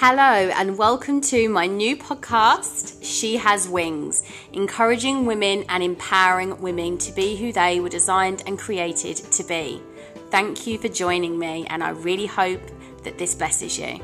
Hello and welcome to my new podcast, She Has Wings, encouraging women and empowering women to be who they were designed and created to be. Thank you for joining me and I really hope that this blesses you.